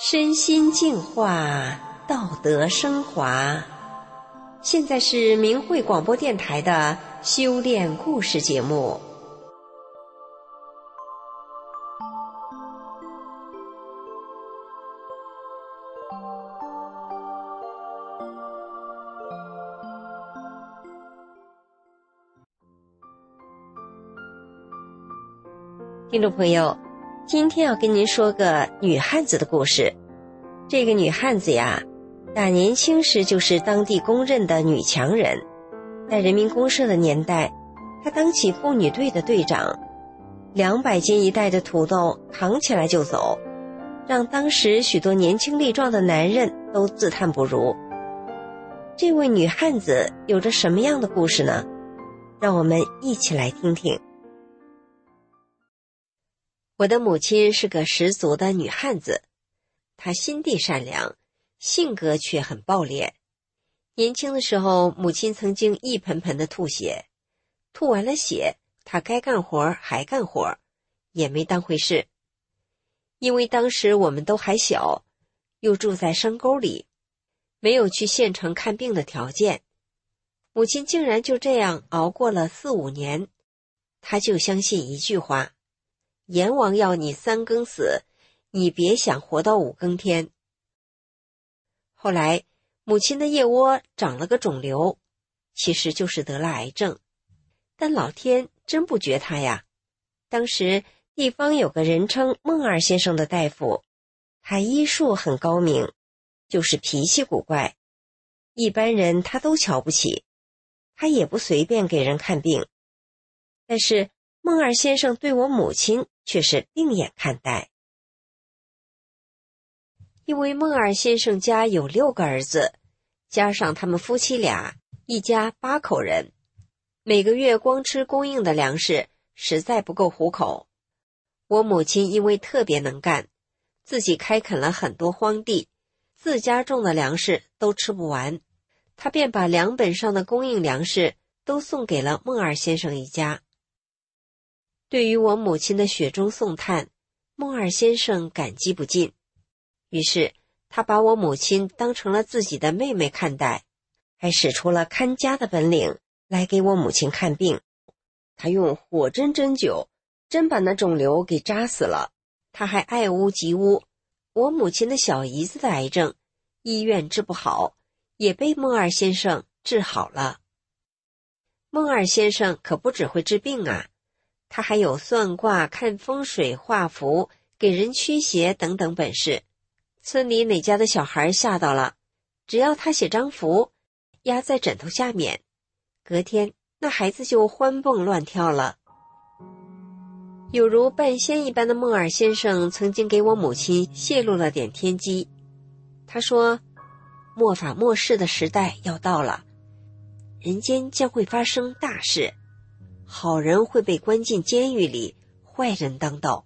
身心净化，道德升华。现在是明慧广播电台的修炼故事节目。听众朋友，今天要跟您说个女汉子的故事。这个女汉子呀，打年轻时就是当地公认的女强人。在人民公社的年代，她当起妇女队的队长，200斤一袋的土豆扛起来就走，让当时许多年轻力壮的男人都自叹不如。这位女汉子有着什么样的故事呢？让我们一起来听听。我的母亲是个十足的女汉子，她心地善良，性格却很暴烈。年轻的时候，母亲曾经一盆盆的吐血，吐完了血，她该干活还干活，也没当回事。因为当时我们都还小，又住在山沟里，没有去县城看病的条件，母亲竟然就这样熬过了4、5年。她就相信一句话，阎王要你3更死，你别想活到5更天。后来母亲的腋窝长了个肿瘤，其实就是得了癌症，但老天真不绝她呀。当时地方有个人称孟二先生的大夫，他医术很高明，就是脾气古怪，一般人他都瞧不起，他也不随便给人看病。但是孟二先生对我母亲却是另眼看待。因为孟二先生家有6个儿子，加上他们夫妻俩，一家8口人，每个月光吃供应的粮食实在不够糊口。我母亲因为特别能干，自己开垦了很多荒地，自家种的粮食都吃不完，她便把2本上的供应粮食都送给了孟二先生一家。对于我母亲的雪中送炭，孟二先生感激不尽。于是他把我母亲当成了自己的妹妹看待，还使出了看家的本领来给我母亲看病。他用火针灸，真把那肿瘤给扎死了。他还爱屋及乌，我母亲的小姨子的癌症，医院治不好，也被孟二先生治好了。孟二先生可不只会治病啊，他还有算卦、看风水、画符、给人驱邪等等本事。村里哪家的小孩吓到了，只要他写张符压在枕头下面，隔天那孩子就欢蹦乱跳了。有如半仙一般的孟二先生曾经给我母亲泄露了点天机。他说，末法末世的时代要到了，人间将会发生大事，好人会被关进监狱里，坏人当道，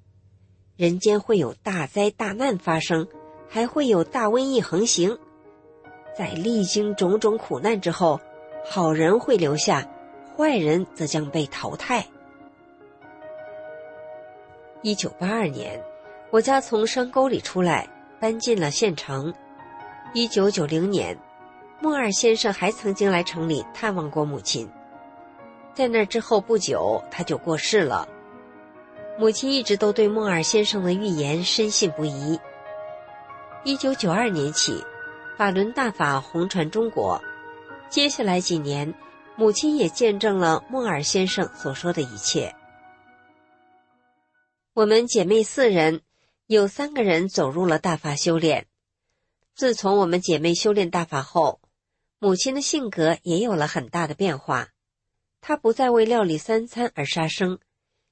人间会有大灾大难发生，还会有大瘟疫横行。在历经种种苦难之后，好人会留下，坏人则将被淘汰。1982年，我家从山沟里出来，搬进了县城。1990年，孟二先生还曾经来城里探望过母亲。在那之后不久，他就过世了。母亲一直都对孟二先生的预言深信不疑。1992年起，法轮大法红传中国，接下来几年，母亲也见证了孟二先生所说的一切。我们姐妹4人，有3个人走入了大法修炼。自从我们姐妹修炼大法后，母亲的性格也有了很大的变化。她不再为料理3餐而杀生，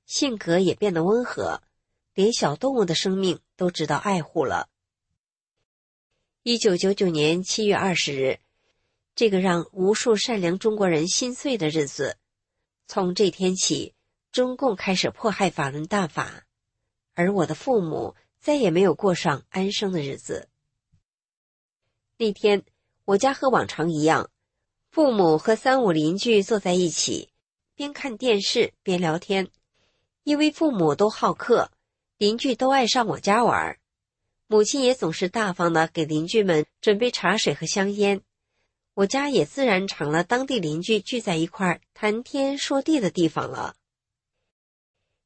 性格也变得温和，连小动物的生命都知道爱护了。1999年7月20日，这个让无数善良中国人心碎的日子，从这天起，中共开始迫害法轮大法，而我的父母再也没有过上安生的日子。那天，我家和往常一样，父母和3、5邻居坐在一起，边看电视边聊天。因为父母都好客，邻居都爱上我家玩。母亲也总是大方地给邻居们准备茶水和香烟。我家也自然成了当地邻居聚在一块谈天说地的地方了。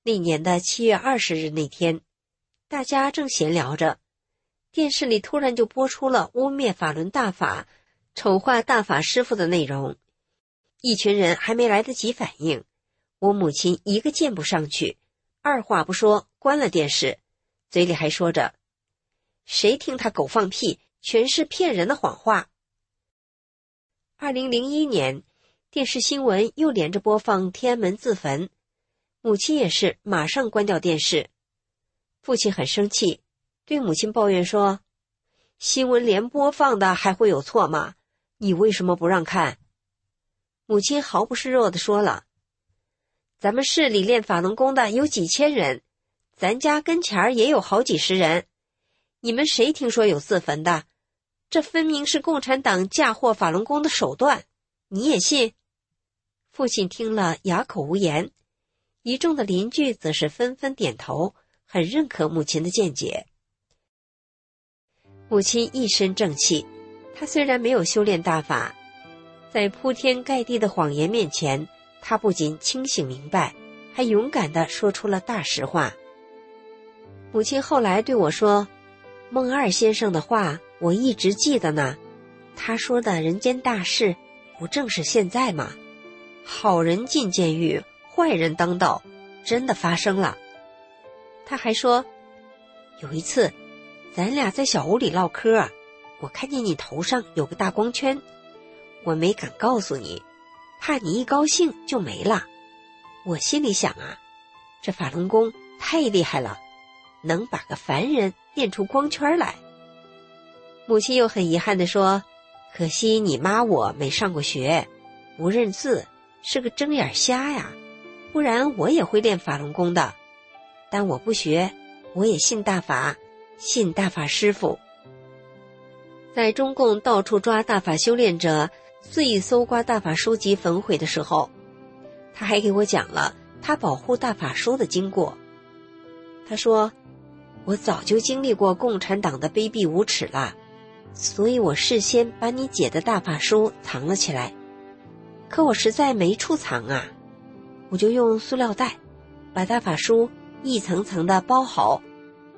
那年的7月20日那天，大家正闲聊着，电视里突然就播出了污蔑法轮大法、丑化大法师父的内容。一群人还没来得及反应，我母亲一个箭步上去，二话不说关了电视，嘴里还说着：“谁听他狗放屁，全是骗人的谎话。”2001年，电视新闻又连着播放天安门自焚，母亲也是马上关掉电视。父亲很生气，对母亲抱怨说：“新闻连播放的还会有错吗？你为什么不让看？”母亲毫不示弱地说了：“咱们市里练法轮功的有几千人，咱家跟前儿也有好几十人，你们谁听说有自焚的？这分明是共产党嫁祸法轮功的手段，你也信？”父亲听了哑口无言，一众的邻居则是纷纷点头，很认可母亲的见解。母亲一身正气，她虽然没有修炼大法，在铺天盖地的谎言面前，他不仅清醒明白，还勇敢地说出了大实话。母亲后来对我说：“孟二先生的话我一直记得呢，他说的人间大事，不正是现在吗？好人进监狱，坏人当道，真的发生了。”他还说：“有一次，咱俩在小屋里唠嗑，我看见你头上有个大光圈，我没敢告诉你，怕你一高兴就没了。我心里想啊，这法轮功太厉害了，能把个凡人变出光圈来。”母亲又很遗憾地说：“可惜你妈我没上过学，不认字，是个睁眼瞎呀，不然我也会练法轮功的。但我不学，我也信大法，信大法师父。”在中共到处抓大法修炼者，肆意搜刮大法书籍焚毁的时候，他还给我讲了他保护大法书的经过。他说：“我早就经历过共产党的卑鄙无耻了，所以我事先把你姐的大法书藏了起来，可我实在没处藏啊，我就用塑料袋把大法书一层层的包好，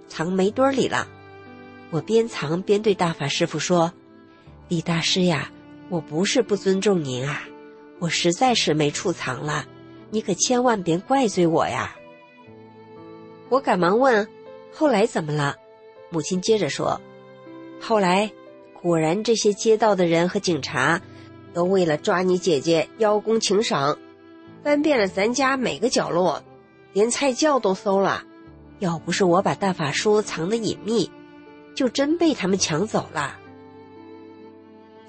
藏煤堆里了。我边藏边对大法师父说：李大师呀，我不是不尊重您啊，我实在是没处藏了，你可千万别怪罪我呀。”我赶忙问：“后来怎么了？”母亲接着说：“后来果然这些街道的人和警察都为了抓你姐姐邀功请赏，翻遍了咱家每个角落，连菜窖都搜了，要不是我把大法书藏得隐秘，就真被他们抢走了。”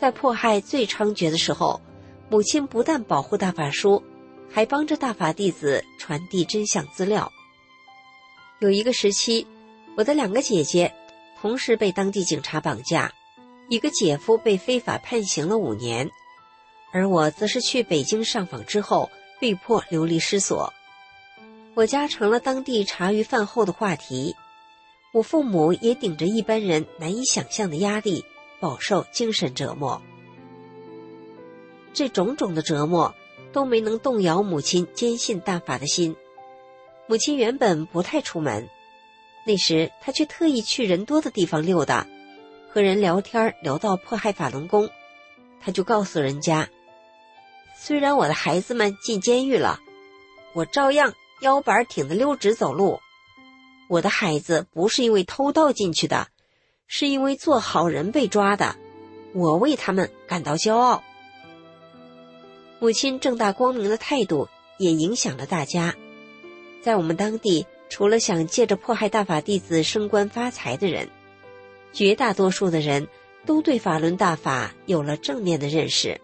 在迫害最猖獗的时候，母亲不但保护大法书，还帮着大法弟子传递真相资料。有一个时期，我的两个姐姐同时被当地警察绑架，一个姐夫被非法判刑了5年，而我则是去北京上访之后被迫流离失所。我家成了当地茶余饭后的话题，我父母也顶着一般人难以想象的压力，饱受精神折磨。这种种的折磨都没能动摇母亲坚信大法的心。母亲原本不太出门，那时她却特意去人多的地方溜达，和人聊天聊到迫害法轮功，她就告诉人家：“虽然我的孩子们进监狱了，我照样腰板挺得溜直走路。我的孩子不是因为偷盗进去的，是因为做好人被抓的，我为他们感到骄傲。”母亲正大光明的态度也影响了大家。在我们当地，除了想借着迫害大法弟子升官发财的人，绝大多数的人都对法轮大法有了正面的认识。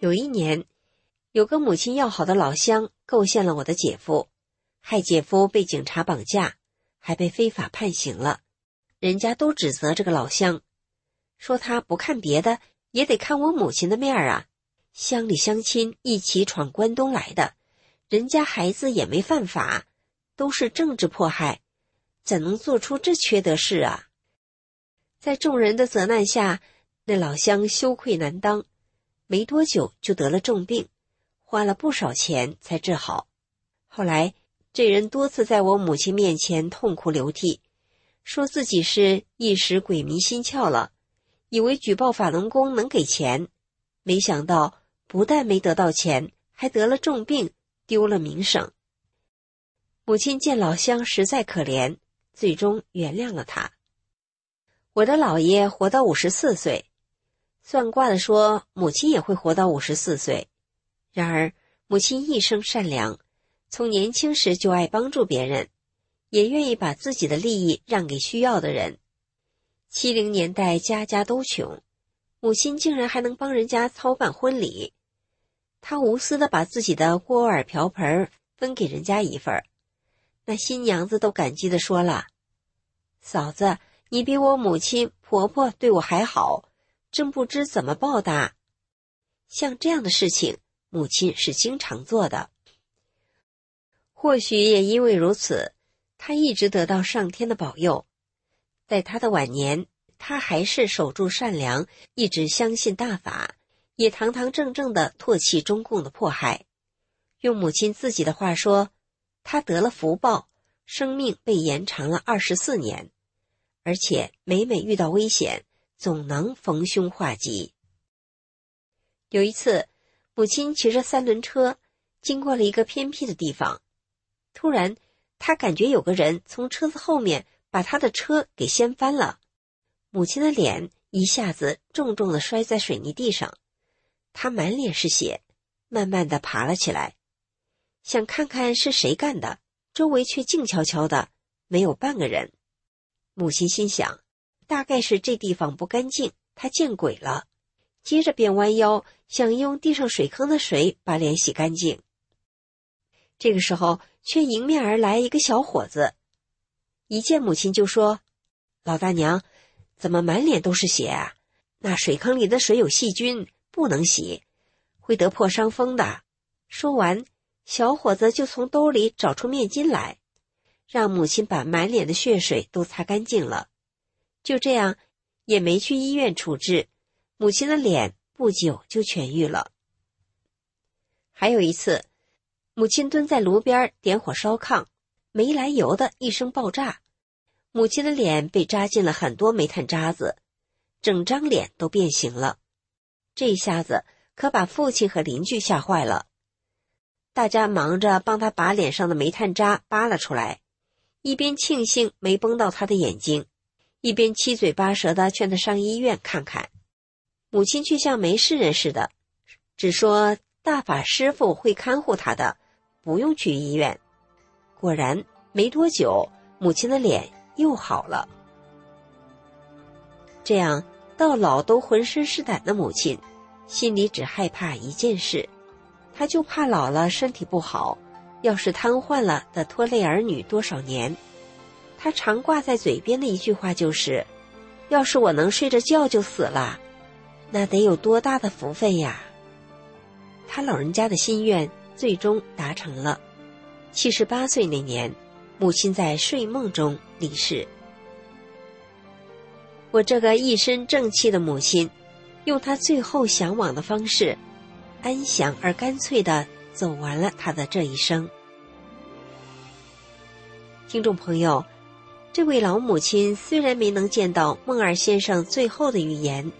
有一年，有个母亲要好的老乡构陷了我的姐夫，害姐夫被警察绑架，还被非法判刑了。人家都指责这个老乡，说他不看别的也得看我母亲的面啊，乡里乡亲一起闯关东来的，人家孩子也没犯法，都是政治迫害，怎能做出这缺德事啊？在众人的责难下，那老乡羞愧难当，没多久就得了重病，花了不少钱才治好。后来这人多次在我母亲面前痛哭流涕，说自己是一时鬼迷心窍了，以为举报法轮功能给钱，没想到不但没得到钱，还得了重病，丢了名声。母亲见老乡实在可怜，最终原谅了他。我的姥爷活到54岁，算卦的说母亲也会活到54岁。然而母亲一生善良，从年轻时就爱帮助别人，也愿意把自己的利益让给需要的人。70年代家家都穷，母亲竟然还能帮人家操办婚礼。她无私地把自己的锅碗瓢盆分给人家一份，那新娘子都感激地说了：“嫂子，你比我母亲婆婆对我还好，真不知怎么报答。”像这样的事情，母亲是经常做的。或许也因为如此，她一直得到上天的保佑。在她的晚年，她还是守住善良，一直相信大法，也堂堂正正地唾弃中共的迫害。用母亲自己的话说，她得了福报，生命被延长了24年，而且每每遇到危险，总能逢凶化吉。有一次，母亲骑着3轮车，经过了一个偏僻的地方，突然她感觉有个人从车子后面把她的车给掀翻了，母亲的脸一下子重重地摔在水泥地上，她满脸是血，慢慢地爬了起来，想看看是谁干的，周围却静悄悄的，没有半个人。母亲心想，大概是这地方不干净，她见鬼了，接着便弯腰想用地上水坑的水把脸洗干净。这个时候却迎面而来一个小伙子，一见母亲就说：“老大娘，怎么满脸都是血啊？那水坑里的水有细菌，不能洗，会得破伤风的。”说完，小伙子就从兜里找出面巾来，让母亲把满脸的血水都擦干净了。就这样，也没去医院处置，母亲的脸不久就痊愈了。还有一次，母亲蹲在炉边点火烧炕，没来由的一声爆炸，母亲的脸被扎进了很多煤炭渣子，整张脸都变形了。这一下子可把父亲和邻居吓坏了，大家忙着帮他把脸上的煤炭渣扒了出来，一边庆幸没崩到他的眼睛，一边七嘴八舌地劝他上医院看看。母亲却像没事人似的，只说大法师父会看护他的，不用去医院。果然没多久，母亲的脸又好了。这样到老都浑身是胆的母亲，心里只害怕一件事，她就怕老了身体不好，要是瘫痪了得拖累儿女多少年。她常挂在嘴边的一句话就是：“要是我能睡着觉就死了，那得有多大的福分呀！”他老人家的心愿最终达成了。78岁那年，母亲在睡梦中离世。我这个一身正气的母亲，用她最后向往的方式，安详而干脆地走完了她的这一生。听众朋友，这位老母亲虽然没能见到孟二先生最后的预言，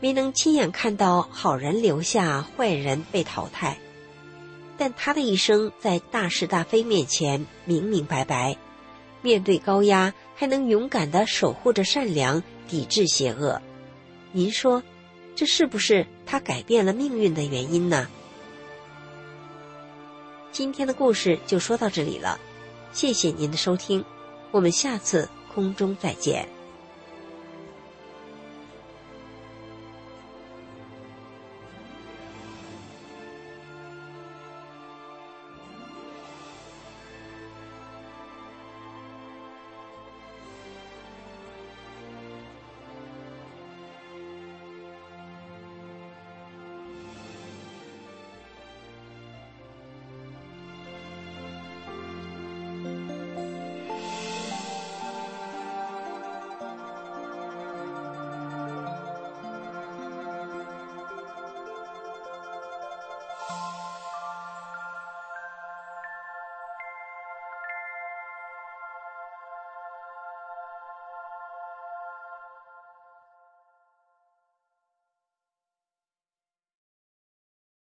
没能亲眼看到好人留下，坏人被淘汰，但他的一生在大是大非面前明明白白，面对高压还能勇敢地守护着善良，抵制邪恶。您说这是不是他改变了命运的原因呢？今天的故事就说到这里了，谢谢您的收听，我们下次空中再见。